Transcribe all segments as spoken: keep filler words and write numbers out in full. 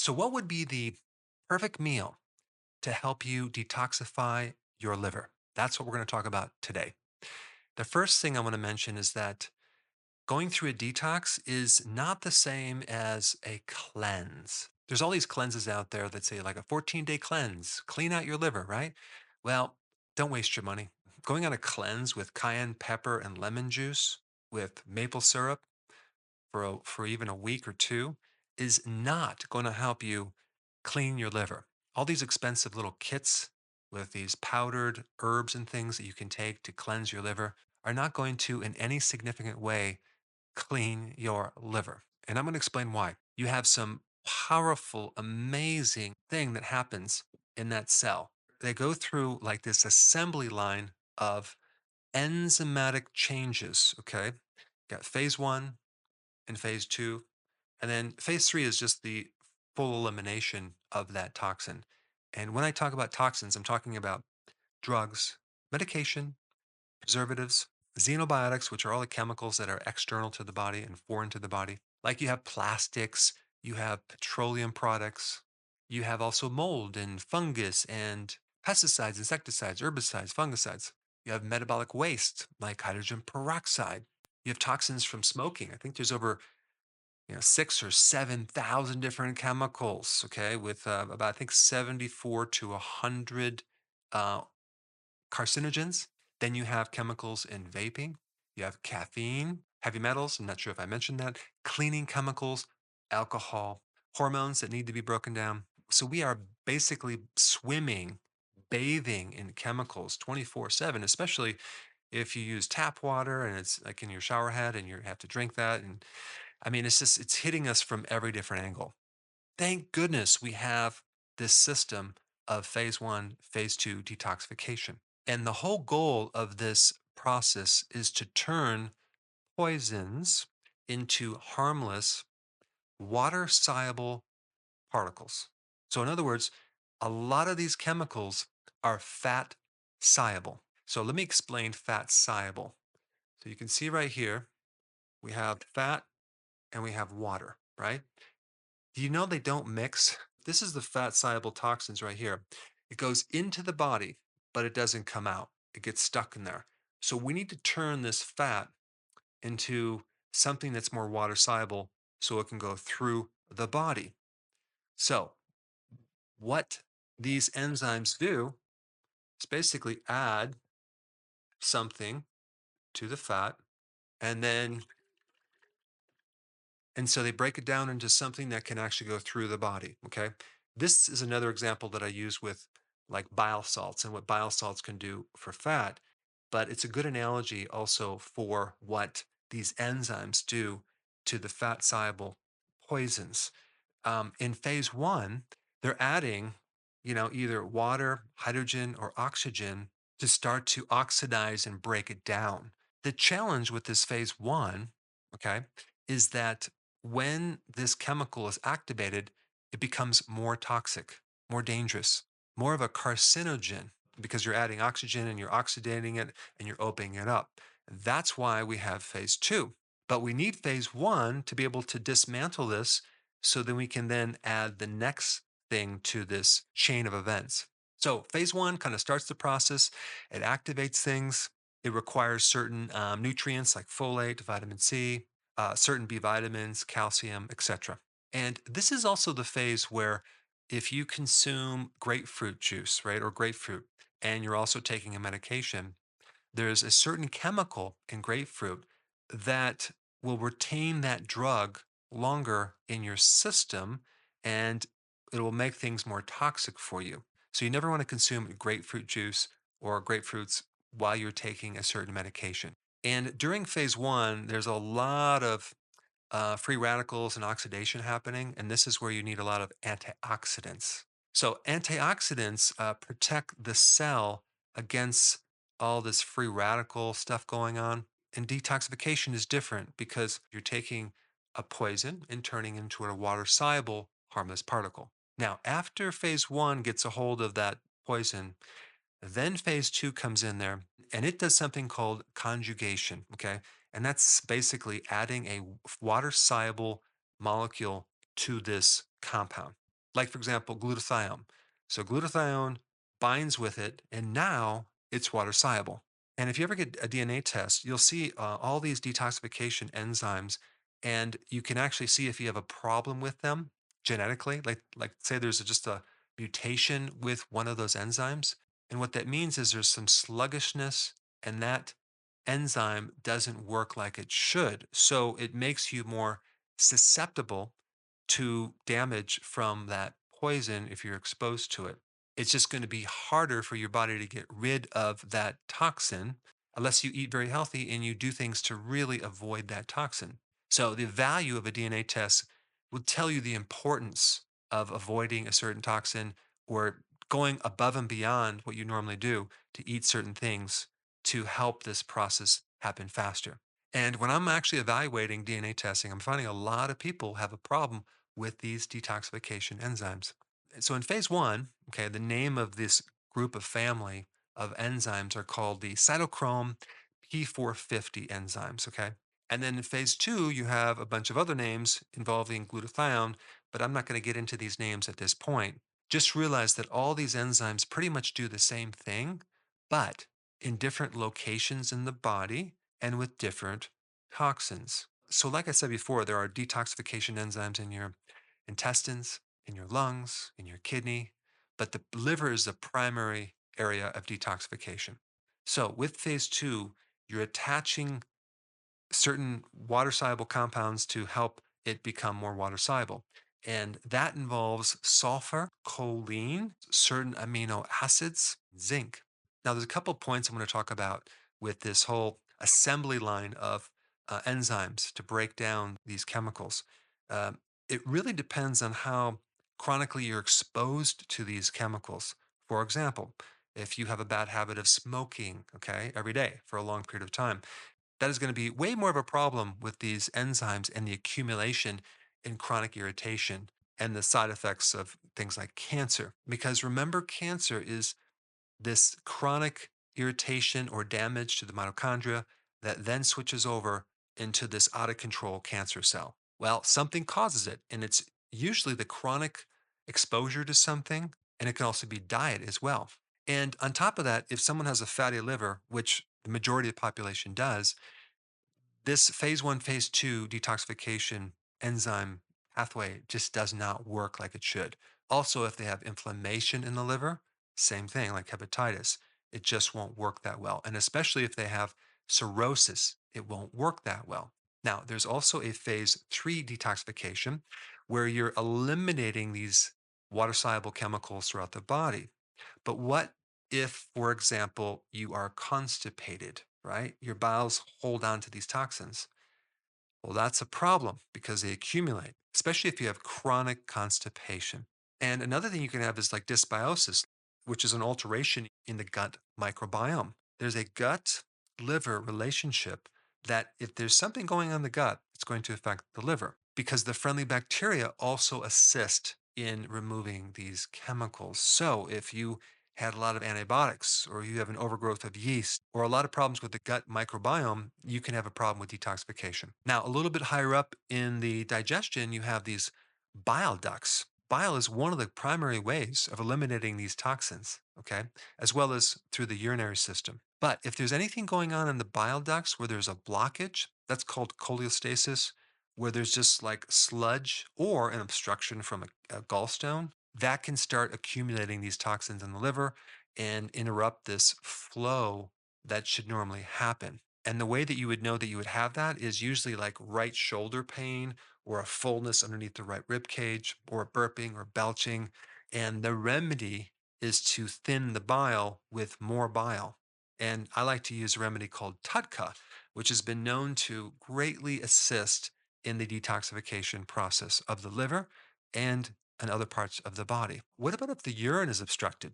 So what would be the perfect meal to help you detoxify your liver? That's what we're going to talk about today. The first thing I want to mention is that going through a detox is not the same as a cleanse. There's all these cleanses out there that say like a fourteen day cleanse, clean out your liver, right? Well, don't waste your money. Going on a cleanse with cayenne pepper and lemon juice with maple syrup for, a, for even a week or two is not going to help you clean your liver. All these expensive little kits with these powdered herbs and things that you can take to cleanse your liver are not going to, in any significant way, clean your liver. And I'm going to explain why. You have some powerful, amazing thing that happens in that cell. They go through like this assembly line of enzymatic changes, okay? Got phase one and phase two, and then phase three is just the full elimination of that toxin. And when I talk about toxins, I'm talking about drugs, medication, preservatives, xenobiotics, which are all the chemicals that are external to the body and foreign to the body. Like you have plastics, you have petroleum products, you have also mold and fungus and pesticides, insecticides, herbicides, fungicides. You have metabolic waste like hydrogen peroxide. You have toxins from smoking. I think there's over you know, six or seven thousand different chemicals, okay, with uh, about I think seventy-four to a hundred uh, carcinogens. Then you have chemicals in vaping. You have caffeine, heavy metals. I'm not sure if I mentioned that. Cleaning chemicals, alcohol, hormones that need to be broken down. So we are basically swimming, bathing in chemicals twenty-four seven, especially if you use tap water and it's like in your shower head and you have to drink that. And I mean, it's just, it's hitting us from every different angle. Thank goodness we have this system of phase one, phase two detoxification. And the whole goal of this process is to turn poisons into harmless, water-soluble particles. So in other words, a lot of these chemicals are fat-soluble. So let me explain fat-soluble. So you can see right here, we have fat and we have water, right? Do you know they don't mix? This is the fat-soluble toxins right here. It goes into the body, but it doesn't come out. It gets stuck in there. So we need to turn this fat into something that's more water-soluble so it can go through the body. So what these enzymes do is basically add something to the fat, and then, and so they break it down into something that can actually go through the body, okay? This is another example that I use with like bile salts and what bile salts can do for fat, but it's a good analogy also for what these enzymes do to the fat-soluble poisons. Um, in phase one, they're adding, you know, either water, hydrogen, or oxygen to start to oxidize and break it down. The challenge with this phase one, okay, is that when this chemical is activated, it becomes more toxic, more dangerous, more of a carcinogen, because you're adding oxygen and you're oxidating it and you're opening it up. That's why we have phase two. But we need phase one to be able to dismantle this so then we can then add the next thing to this chain of events. So phase one kind of starts the process. It activates things. It requires certain um, nutrients like folate, vitamin C, uh, certain B vitamins, calcium, et cetera. And this is also the phase where if you consume grapefruit juice, right, or grapefruit, and you're also taking a medication, there's a certain chemical in grapefruit that will retain that drug longer in your system, and it will make things more toxic for you. So you never want to consume grapefruit juice or grapefruits while you're taking a certain medication. And during phase one, there's a lot of uh, free radicals and oxidation happening, and this is where you need a lot of antioxidants. So antioxidants uh, protect the cell against all this free radical stuff going on. And detoxification is different because you're taking a poison and turning into a water-soluble, harmless particle. Now, after phase one gets a hold of that poison, then phase two comes in there, and it does something called conjugation, okay? And that's basically adding a water-soluble molecule to this compound. like for example, glutathione. So glutathione binds with it, and now it's water soluble. And if you ever get a D N A test, you'll see uh, all these detoxification enzymes, and you can actually see if you have a problem with them genetically. Like, like say there's a, just a mutation with one of those enzymes. And what that means is there's some sluggishness, and that enzyme doesn't work like it should. So it makes you more susceptible to damage from that poison if you're exposed to it. It's just going to be harder for your body to get rid of that toxin unless you eat very healthy and you do things to really avoid that toxin. So the value of a D N A test will tell you the importance of avoiding a certain toxin or going above and beyond what you normally do to eat certain things to help this process happen faster. And when I'm actually evaluating D N A testing, I'm finding a lot of people have a problem with these detoxification enzymes. So in phase one, okay, the name of this group of family of enzymes are called the cytochrome P four fifty enzymes, okay? And then in phase two, you have a bunch of other names involving glutathione, but I'm not going to get into these names at this point. Just realize that all these enzymes pretty much do the same thing, but in different locations in the body and with different toxins. So like I said before, there are detoxification enzymes in your intestines, in your lungs, in your kidney, but the liver is the primary area of detoxification. So with phase two, you're attaching certain water-soluble compounds to help it become more water-soluble. And that involves sulfur, choline, certain amino acids, zinc. Now, there's a couple of points I'm going to talk about with this whole assembly line of uh, enzymes to break down these chemicals. Uh, it really depends on how chronically you're exposed to these chemicals. For example, if you have a bad habit of smoking, okay, every day for a long period of time, that is going to be way more of a problem with these enzymes and the accumulation in chronic irritation and the side effects of things like cancer. Because remember, cancer is this chronic irritation or damage to the mitochondria that then switches over into this out-of-control cancer cell. Well, something causes it, and it's usually the chronic exposure to something, and it can also be diet as well. And on top of that, if someone has a fatty liver, which the majority of the population does, this phase one, phase two detoxification enzyme pathway just does not work like it should. Also, if they have inflammation in the liver, same thing, like hepatitis, it just won't work that well. And especially if they have cirrhosis, it won't work that well. Now, there's also a phase three detoxification where you're eliminating these water-soluble chemicals throughout the body. But what if, for example, you are constipated, right? Your bowels hold on to these toxins. Well, that's a problem because they accumulate, especially if you have chronic constipation. And another thing you can have is like dysbiosis, which is an alteration in the gut microbiome. There's a gut-liver relationship that if there's something going on in the gut, it's going to affect the liver because the friendly bacteria also assist in removing these chemicals. So if you had a lot of antibiotics, or you have an overgrowth of yeast, or a lot of problems with the gut microbiome, you can have a problem with detoxification. Now, a little bit higher up in the digestion, you have these bile ducts. Bile is one of the primary ways of eliminating these toxins, okay, as well as through the urinary system. But if there's anything going on in the bile ducts where there's a blockage, that's called cholestasis, where there's just like sludge or an obstruction from a, a gallstone, that can start accumulating these toxins in the liver and interrupt this flow that should normally happen. And the way that you would know that you would have that is usually like right shoulder pain or a fullness underneath the right rib cage or burping or belching. And the remedy is to thin the bile with more bile. And I like to use a remedy called tutka, which has been known to greatly assist in the detoxification process of the liver and and other parts of the body. What about if the urine is obstructed?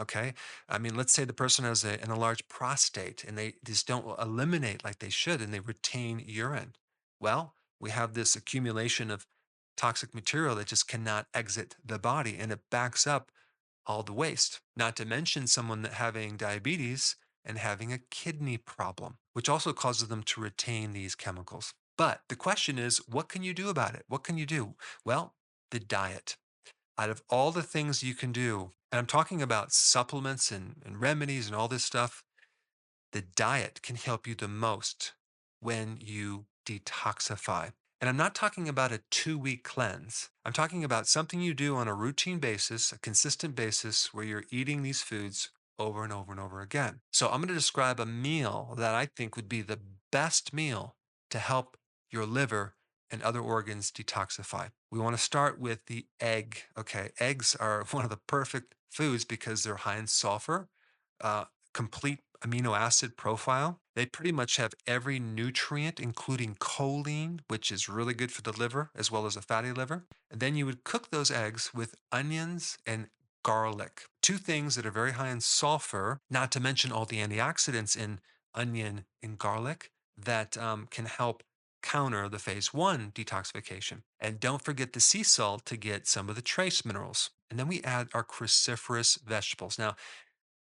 Okay, I mean, let's say the person has a, an enlarged prostate and they just don't eliminate like they should and they retain urine. Well, we have this accumulation of toxic material that just cannot exit the body and it backs up all the waste. Not to mention someone that having diabetes and having a kidney problem, which also causes them to retain these chemicals. But the question is, what can you do about it? What can you do? Well, the diet. out of all the things you can do, and I'm talking about supplements and, and remedies and all this stuff, the diet can help you the most when you detoxify. And I'm not talking about a two-week cleanse. I'm talking about something you do on a routine basis, a consistent basis, where you're eating these foods over and over and over again. So I'm going to describe a meal that I think would be the best meal to help your liver and other organs detoxify. We want to start with the egg. Okay, eggs are one of the perfect foods because they're high in sulfur, uh, complete amino acid profile. They pretty much have every nutrient, including choline, which is really good for the liver, as well as a fatty liver. And then you would cook those eggs with onions and garlic, two things that are very high in sulfur, not to mention all the antioxidants in onion and garlic that um, can help counter the phase one detoxification. And don't forget the sea salt to get some of the trace minerals. And then we add our cruciferous vegetables. Now,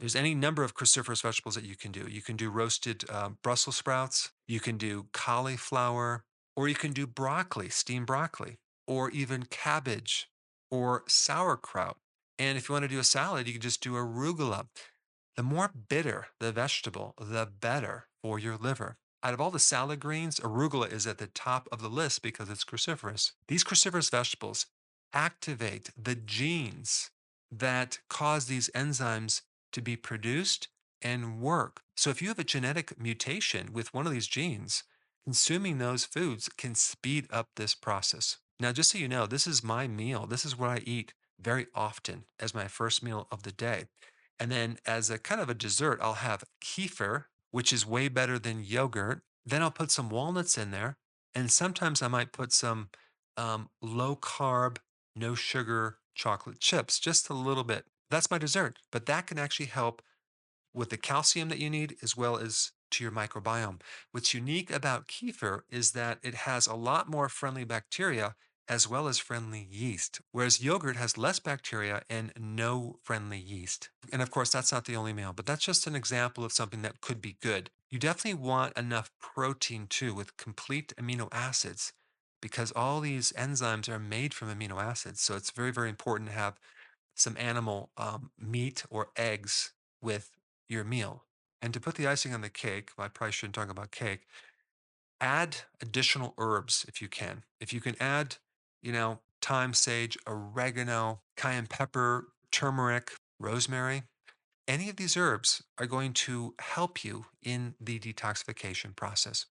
there's any number of cruciferous vegetables that you can do. You can do roasted uh, Brussels sprouts, you can do cauliflower, or you can do broccoli, steamed broccoli, or even cabbage or sauerkraut. And if you want to do a salad, you can just do arugula. The more bitter the vegetable, the better for your liver. Out of all the salad greens, arugula is at the top of the list because it's cruciferous. These cruciferous vegetables activate the genes that cause these enzymes to be produced and work. So if you have a genetic mutation with one of these genes, consuming those foods can speed up this process. Now, just so you know, this is my meal. This is what I eat very often as my first meal of the day. And then as a kind of a dessert, I'll have kefir, which is way better than yogurt. Then I'll put some walnuts in there. And sometimes I might put some um, low-carb, no-sugar chocolate chips, just a little bit. That's my dessert. But that can actually help with the calcium that you need as well as to your microbiome. What's unique about kefir is that it has a lot more friendly bacteria as well as friendly yeast, whereas yogurt has less bacteria and no friendly yeast. And of course, that's not the only meal, but that's just an example of something that could be good. You definitely want enough protein too with complete amino acids because all these enzymes are made from amino acids. So it's very, very important to have some animal um, meat or eggs with your meal. And to put the icing on the cake, well, I probably shouldn't talk about cake, add additional herbs if you can. If you can add you know, thyme, sage, oregano, cayenne pepper, turmeric, rosemary. Any of these herbs are going to help you in the detoxification process.